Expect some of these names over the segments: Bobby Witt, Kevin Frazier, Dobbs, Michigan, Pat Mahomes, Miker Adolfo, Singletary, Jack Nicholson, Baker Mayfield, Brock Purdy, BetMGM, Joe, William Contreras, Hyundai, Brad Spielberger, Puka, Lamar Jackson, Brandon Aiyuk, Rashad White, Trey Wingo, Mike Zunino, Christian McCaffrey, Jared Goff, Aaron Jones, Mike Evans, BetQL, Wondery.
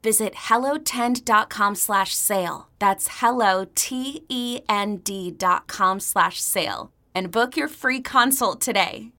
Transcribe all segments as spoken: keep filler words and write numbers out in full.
Visit hello tend dot com slash sale. That's hello tend dot com slash sale. And book your free consult today.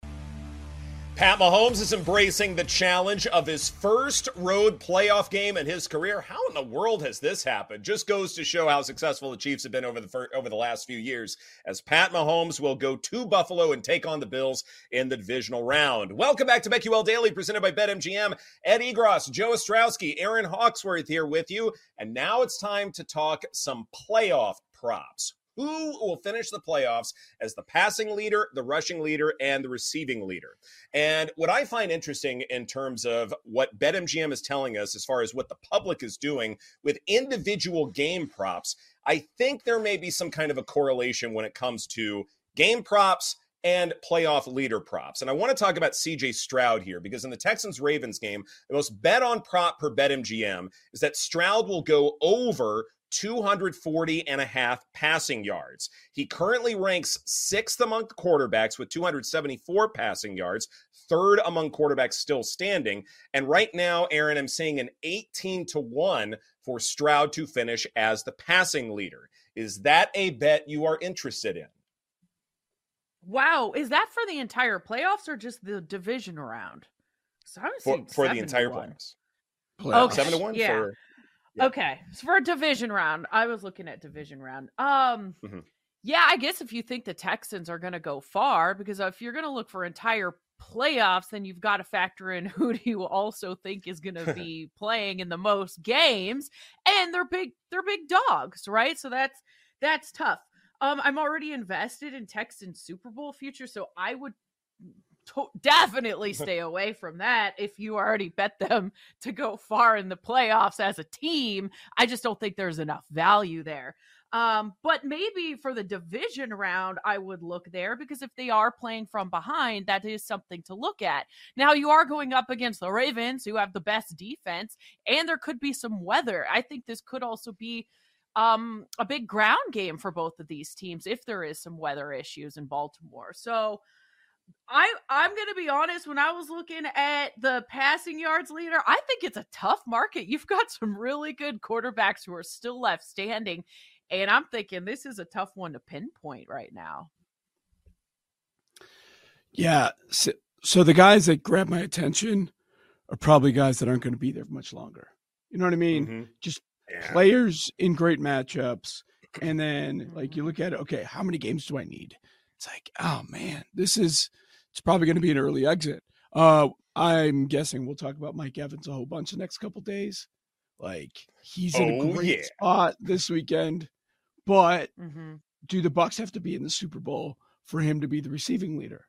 Pat Mahomes is embracing the challenge of his first road playoff game in his career. How in the world has this happened? Just goes to show how successful the Chiefs have been over the fir- over the last few years, as Pat Mahomes will go to Buffalo and take on the Bills in the divisional round. Welcome back to BetQL Daily, presented by BetMGM. Ed Egros, Joe Ostrowski, Aaron Hawksworth here with you. And now it's time to talk some playoff props. Who will finish the playoffs as the passing leader, the rushing leader, and the receiving leader? And what I find interesting in terms of what BetMGM is telling us as far as what the public is doing with individual game props, I think there may be some kind of a correlation when it comes to game props and playoff leader props. And I want to talk about C J. Stroud here, because in the Texans-Ravens game, the most bet-on prop per BetMGM is that Stroud will go over two hundred forty and a half passing yards. He currently ranks sixth among quarterbacks with two hundred seventy-four passing yards, third among quarterbacks still standing. And right now, Aaron, I'm seeing an eighteen to one for Stroud to finish as the passing leader. Is that a bet you are interested in? Wow. Is that for the entire playoffs or just the division round? So I'm for, for the entire playoffs. playoffs. Okay. Seven to one yeah. for... Okay, so for a division round, I was looking at division round. Um, mm-hmm. Yeah, I guess if you think the Texans are going to go far, because if you're going to look for entire playoffs, then you've got to factor in who do you also think is going to be playing in the most games, and they're big, they're big dogs, right? So that's that's tough. Um, I'm already invested in Texans Super Bowl future, so I would To- definitely stay away from that if you already bet them to go far in the playoffs as a team. I just don't think there's enough value there. Um, but maybe for the division round, I would look there, because if they are playing from behind, that is something to look at. Now, you are going up against the Ravens, who have the best defense, and there could be some weather. I think this could also be um, a big ground game for both of these teams if there is some weather issues in Baltimore. So I, I'm going to be honest, when I was looking at the passing yards leader, I think it's a tough market. You've got some really good quarterbacks who are still left standing, and I'm thinking this is a tough one to pinpoint right now. Yeah, so, so the guys that grab my attention are probably guys that aren't going to be there much longer. You know what I mean? Mm-hmm. Just yeah. players in great matchups, and then mm-hmm. like you look at it, okay, how many games do I need? It's like, oh man, this is, it's probably going to be an early exit. Uh, I'm guessing we'll talk about Mike Evans a whole bunch the next couple days. Like he's oh, in a great yeah. spot this weekend, but mm-hmm. do the Bucs have to be in the Super Bowl for him to be the receiving leader?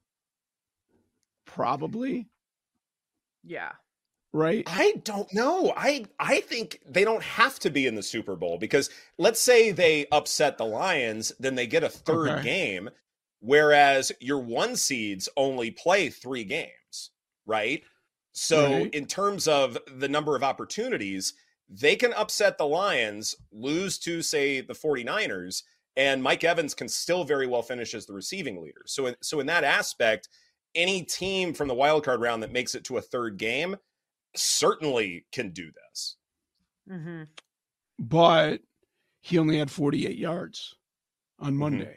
Probably. Yeah. Right? I don't know. I I think they don't have to be in the Super Bowl, because let's say they upset the Lions, then they get a third okay. game. Whereas your one seeds only play three games, right? So right. in terms of the number of opportunities, they can upset the Lions, lose to, say, the 49ers, And Mike Evans can still very well finish as the receiving leader. So in, so in that aspect, any team from the wildcard round that makes it to a third game certainly can do this. Mm-hmm. But he only had forty-eight yards on Monday. Mm-hmm.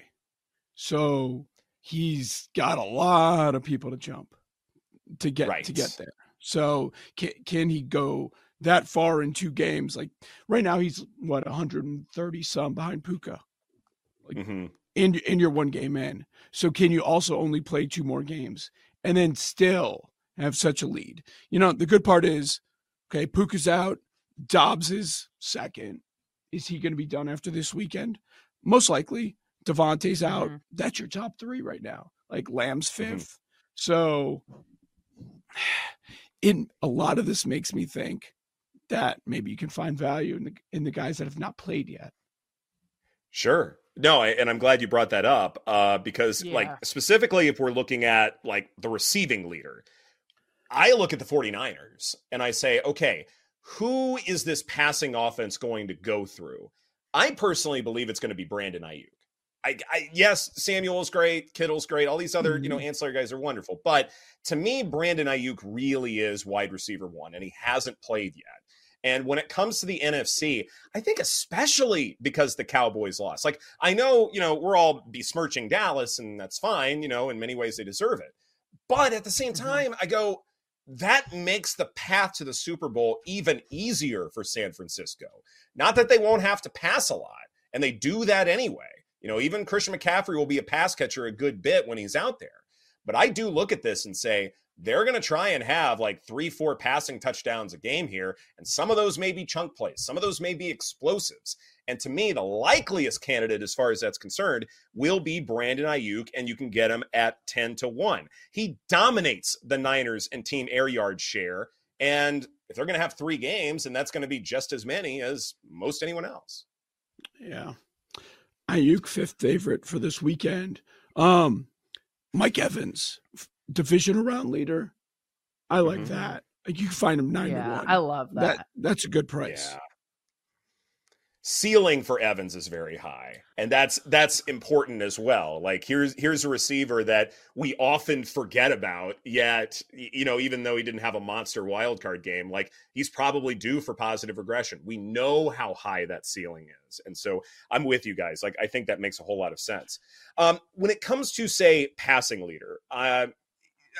So he's got a lot of people to jump to get right. to get there. So can, can he go that far in two games? Like right now he's what, one hundred thirty some behind Puka. Like mm-hmm. in in your one game in. So can you also only play two more games and then still have such a lead? You know, the good part is, okay, Puka's out, Dobbs is second. Is he going to be done after this weekend? Most likely. Devontae's out. Mm-hmm. That's your top three right now. Like Lamb's fifth. Mm-hmm. So in a lot of this makes me think that maybe you can find value in the in the guys that have not played yet. Sure. No, I, and I'm glad you brought that up uh, because yeah. like specifically if we're looking at like the receiving leader, I look at the 49ers and I say, okay, who is this passing offense going to go through? I personally believe it's going to be Brandon Aiyuk. I, I, yes, Samuel's great, Kittle's great, all these other, you know, ancillary guys are wonderful. But to me, Brandon Aiyuk really is wide receiver one, and he hasn't played yet. And when it comes to the N F C, I think especially because the Cowboys lost. Like, I know, you know, we're all besmirching Dallas, and that's fine. You know, in many ways they deserve it. But at the same time, mm-hmm. I go, that makes the path to the Super Bowl even easier for San Francisco. Not that they won't have to pass a lot, and they do that anyway. You know, even Christian McCaffrey will be a pass catcher a good bit when he's out there. But I do look at this and say, they're going to try and have like three, four passing touchdowns a game here. And some of those may be chunk plays. Some of those may be explosives. And to me, the likeliest candidate, as far as that's concerned, will be Brandon Aiyuk. And you can get him at ten to one. He dominates the Niners in team air yard share. And if they're going to have three games, and that's going to be just as many as most anyone else. Yeah. Aiyuk fifth favorite for this weekend. Um, Mike Evans, division round leader. I like mm-hmm. that. Like you can find him nine yeah, to one. I love that. that. That's a good price. Yeah. Ceiling for Evans is very high, and that's that's important as well. Like here's here's a receiver that we often forget about. Yet you know, even though he didn't have a monster wildcard game, like he's probably due for positive regression. We know how high that ceiling is, and so I'm with you guys. Like I think that makes a whole lot of sense. Um, when it comes to say passing leader, uh,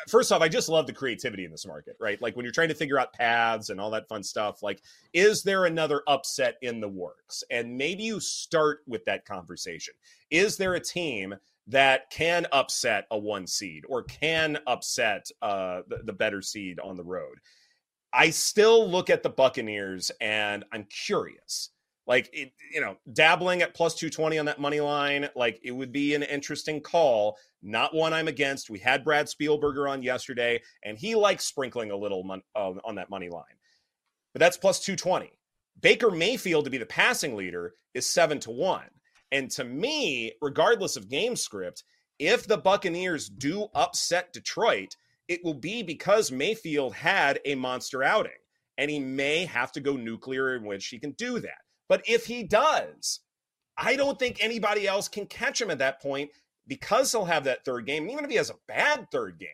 first off, I just love the creativity in this market, right? Like when you're trying to figure out paths and all that fun stuff, like, is there another upset in the works? And maybe you start with that conversation. Is there a team that can upset a one seed or can upset uh, the, the better seed on the road? I still look at the Buccaneers and I'm curious. Like, it, you know, dabbling at plus two twenty on that money line, like it would be an interesting call, not one I'm against. We had Brad Spielberger on yesterday, and he likes sprinkling a little mon- uh, on that money line. But that's plus two twenty. Baker Mayfield to be the passing leader is seven to one. And to me, regardless of game script, if the Buccaneers do upset Detroit, it will be because Mayfield had a monster outing, and he may have to go nuclear, in which he can do that. But if he does, I don't think anybody else can catch him at that point because he'll have that third game. And even if he has a bad third game,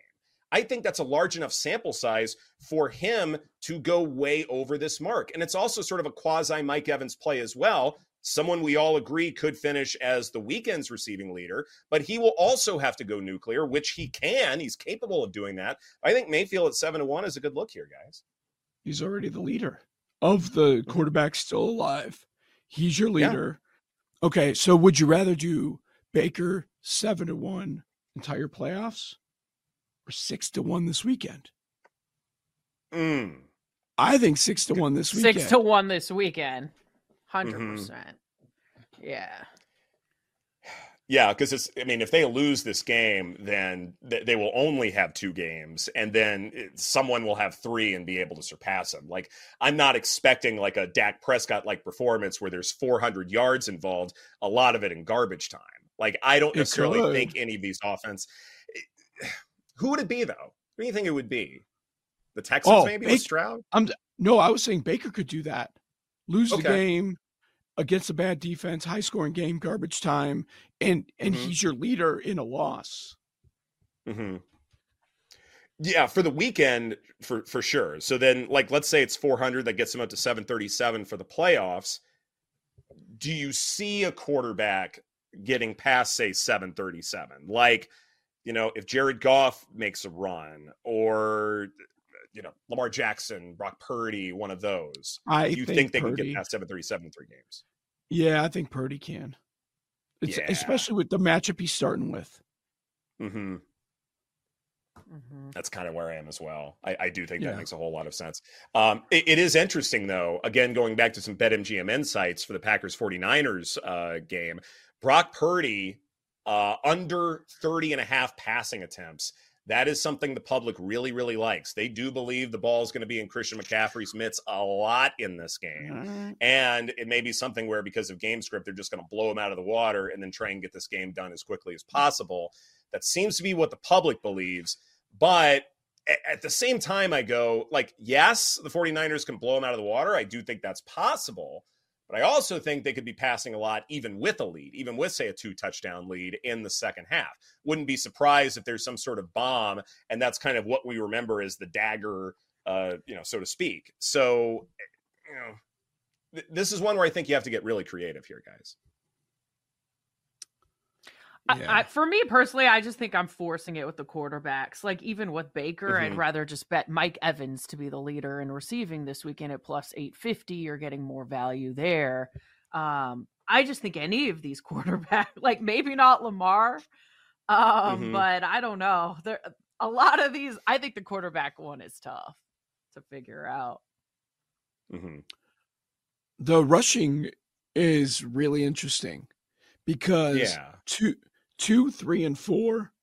I think that's a large enough sample size for him to go way over this mark. And it's also sort of a quasi Mike Evans play as well. Someone we all agree could finish as the weekend's receiving leader, but he will also have to go nuclear, which he can. He's capable of doing that. I think Mayfield at seven to one is a good look here, guys. He's already the leader. Of the quarterbacks still alive, he's your leader. Yeah. Okay, so would you rather do Baker seven to one entire playoffs or six to one this weekend? Mm. I think six to one this weekend. Six to one this weekend, hundred mm-hmm. percent. Yeah. Yeah, because it's. I mean, if they lose this game, then th- they will only have two games, and then it, someone will have three and be able to surpass them. Like, I'm not expecting like a Dak Prescott-like performance where there's four hundred yards involved, a lot of it in garbage time. Like, I don't it necessarily could. think any of these offense. It, who would it be though? Who do you think it would be? The Texans, oh, maybe Baker, with Stroud. I'm, no, I was saying Baker could do that. Lose okay. the game. against a bad defense, high scoring game, garbage time, and and mm-hmm. he's your leader in a loss. Mm-hmm. Yeah, for the weekend, for for sure. So then, like, let's say it's four hundred that gets him up to seven thirty-seven for the playoffs. Do you see a quarterback getting past, say, seven thirty-seven? Like, you know, if Jared Goff makes a run, or, you know, Lamar Jackson, Brock Purdy, one of those. I do you think, think they Purdy, can get past seven thirty-seven in three games? Yeah, I think Purdy can. It's, yeah. Especially with the matchup he's starting with. Mm-hmm. Mm-hmm. That's kind of where I am as well. I, I do think yeah. that makes a whole lot of sense. Um, it, it is interesting, though, again, going back to some BetMGM insights for the Packers 49ers uh, game, Brock Purdy uh, under thirty and a half passing attempts. That is something the public really, really likes. They do believe the ball is going to be in Christian McCaffrey's mitts a lot in this game. Mm-hmm. And it may be something where, because of game script, they're just going to blow him out of the water and then try and get this game done as quickly as possible. That seems to be what the public believes. But at the same time, I go, like, yes, the 49ers can blow them out of the water. I do think that's possible. But I also think they could be passing a lot, even with a lead, even with, say, a two-touchdown lead in the second half. Wouldn't be surprised if there's some sort of bomb, and that's kind of what we remember as the dagger, uh, you know, so to speak. So, you know, th- this is one where I think you have to get really creative here, guys. Yeah. I, I, for me personally, I just think I'm forcing it with the quarterbacks. Like, even with Baker, mm-hmm. I'd rather just bet Mike Evans to be the leader in receiving this weekend at plus eight fifty. You're getting more value there. Um, I just think any of these quarterbacks, like maybe not Lamar, um, mm-hmm. but I don't know. There, a lot of these, I think the quarterback one is tough to figure out. Mm-hmm. The rushing is really interesting because yeah. two. Two, three, and four,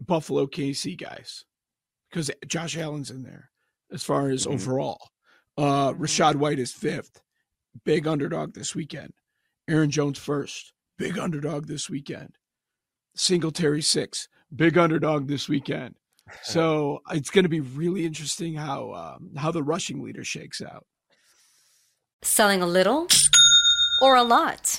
Buffalo K C guys, because Josh Allen's in there as far as mm-hmm. overall. Uh, Rashad White is fifth, big underdog this weekend. Aaron Jones first, big underdog this weekend. Singletary sixth, big underdog this weekend. So it's going to be really interesting how um, how the rushing leader shakes out. Selling a little or a lot?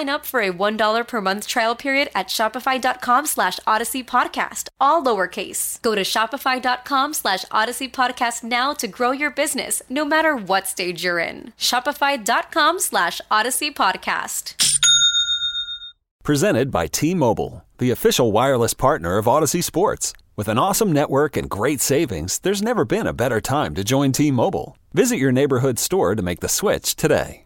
up for a one dollar per month trial period at shopify.com slash Odyssey Podcast, all lowercase. Go to shopify.com slash Odyssey Podcast now to grow your business, no matter what stage you're in. Shopify.com slash Odyssey Podcast. Presented by T-Mobile, the official wireless partner of Odyssey Sports. With an awesome network and great savings, there's never been a better time to join T-Mobile. Visit your neighborhood store to make the switch today.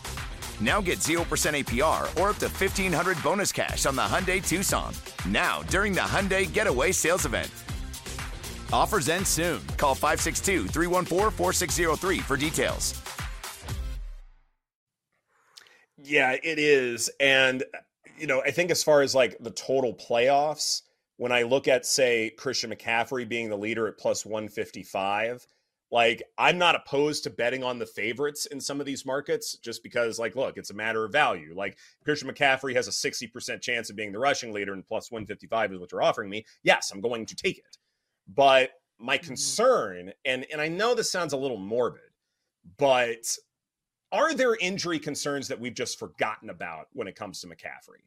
Now get zero percent A P R or up to fifteen hundred dollars bonus cash on the Hyundai Tucson. Now, during the Hyundai Getaway Sales Event. Offers end soon. Call five six two, three one four, four six zero three for details. Yeah, it is. And, you know, I think as far as like the total playoffs, when I look at, say, Christian McCaffrey being the leader at plus one fifty-five, like I'm not opposed to betting on the favorites in some of these markets just because, like, look, it's a matter of value. Like Christian McCaffrey has a sixty percent chance of being the rushing leader and plus one fifty-five is what you're offering me. Yes, I'm going to take it. But my concern, and and I know this sounds a little morbid, but are there injury concerns that we've just forgotten about when it comes to McCaffrey?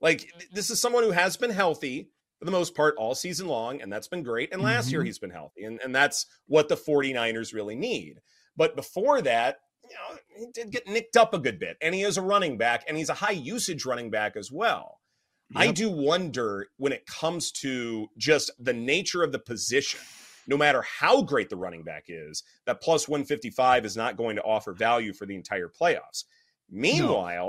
Like, this is someone who has been healthy for the most part all season long, and that's been great. And last mm-hmm. year he's been healthy, and, and that's what the 49ers really need. But before that, you know, he did get nicked up a good bit, and he is a running back, and he's a high-usage running back as well. Yep. I do wonder when it comes to just the nature of the position, no matter how great the running back is, that plus one fifty-five is not going to offer value for the entire playoffs. Meanwhile,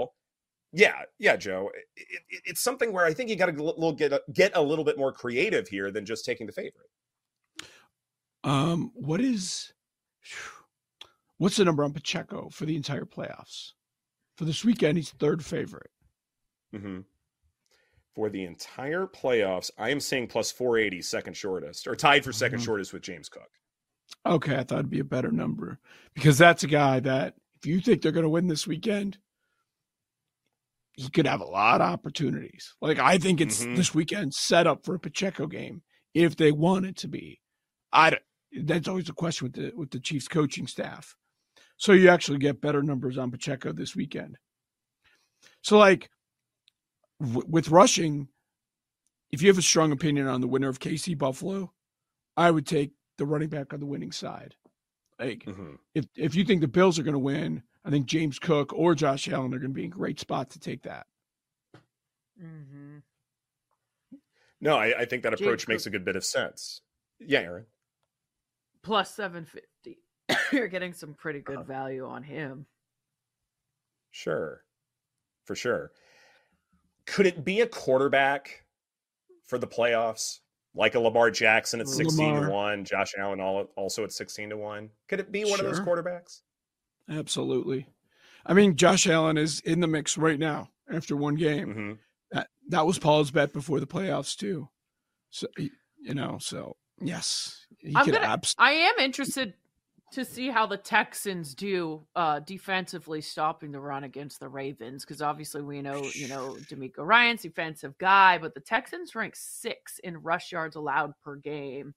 no. yeah, yeah, Joe, it, it, it's something where I think you got to get a, get a little bit more creative here than just taking the favorite. Um, what is, what's the number on Pacheco for the entire playoffs? For this weekend, he's third favorite. Mm-hmm. For the entire playoffs, I am saying plus four eighty, second shortest, or tied for second mm-hmm. shortest with James Cook. Okay, I thought it'd be a better number because that's a guy that if you think they're going to win this weekend, he could have a lot of opportunities. Like I think it's mm-hmm. this weekend set up for a Pacheco game if they want it to be. I don't, that's always a question with the with the Chiefs coaching staff. So you actually get better numbers on Pacheco this weekend. So like. With rushing, if you have a strong opinion on the winner of K C Buffalo, I would take the running back on the winning side. Like mm-hmm. if, if you think the Bills are going to win, I think James Cook or Josh Allen are going to be in great spot to take that. Mm-hmm. No, I, I think that approach James makes Cook. A good bit of sense. Yeah, Aaron. plus seven fifty. You're getting some pretty good uh-huh. value on him. Sure. For sure. Could it be a quarterback for the playoffs, like a Lamar Jackson at sixteen to one, Josh Allen also at sixteen to one? Could it be one sure. of those quarterbacks? Absolutely. I mean, Josh Allen is in the mix right now after one game. Mm-hmm. That that was Paul's bet before the playoffs too. So you know, so yes, he I'm could gonna, abs- I am interested to see how the Texans do uh, defensively stopping the run against the Ravens, because obviously we know, you know, DeMeco Ryans, defensive guy, but the Texans rank six in rush yards allowed per game.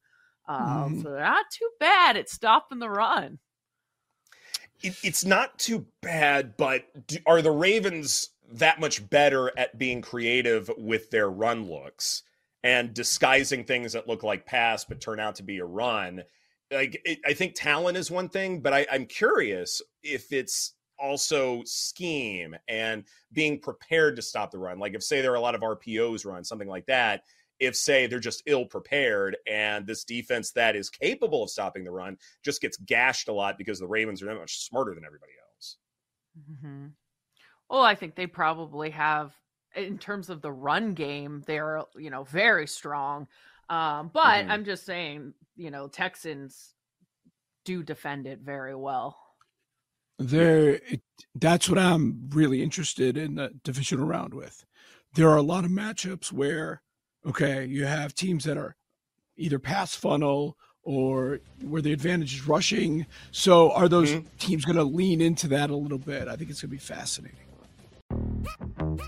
Um, mm-hmm. So they're not too bad at stopping the run. It, it's not too bad, but do, are the Ravens that much better at being creative with their run looks and disguising things that look like pass but turn out to be a run? Like it, I think talent is one thing, but I, I'm curious if it's also scheme and being prepared to stop the run. Like if, say, there are a lot of R P Os run, something like that. If, say, they're just ill-prepared and this defense that is capable of stopping the run just gets gashed a lot because the Ravens are that much smarter than everybody else. Mm-hmm. Well, I think they probably have, in terms of the run game, they're, you know, very strong. Um, but mm-hmm. I'm just saying, you know, Texans do defend it very well. They're, it, that's what I'm really interested in the divisional round with. there are a lot of matchups where, okay, you have teams that are either pass funnel or where the advantage is rushing. So are those mm-hmm. teams going to lean into that a little bit? I think it's going to be fascinating.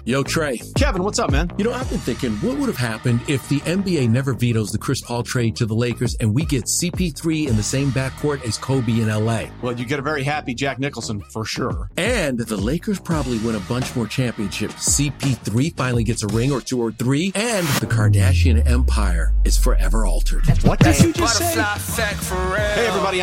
Yo, Trey. Kevin, what's up, man? You know, I've been thinking, what would have happened if the N B A never vetoes the Chris Paul trade to the Lakers and we get C P three in the same backcourt as Kobe in L A? Well, you get a very happy Jack Nicholson, for sure. And the Lakers probably win a bunch more championships. C P three finally gets a ring or two or three, and the Kardashian empire is forever altered. What did you just say? Hey, everybody,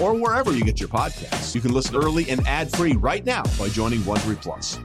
or wherever you get your podcasts. You can listen early and ad-free right now by joining Wondery Plus.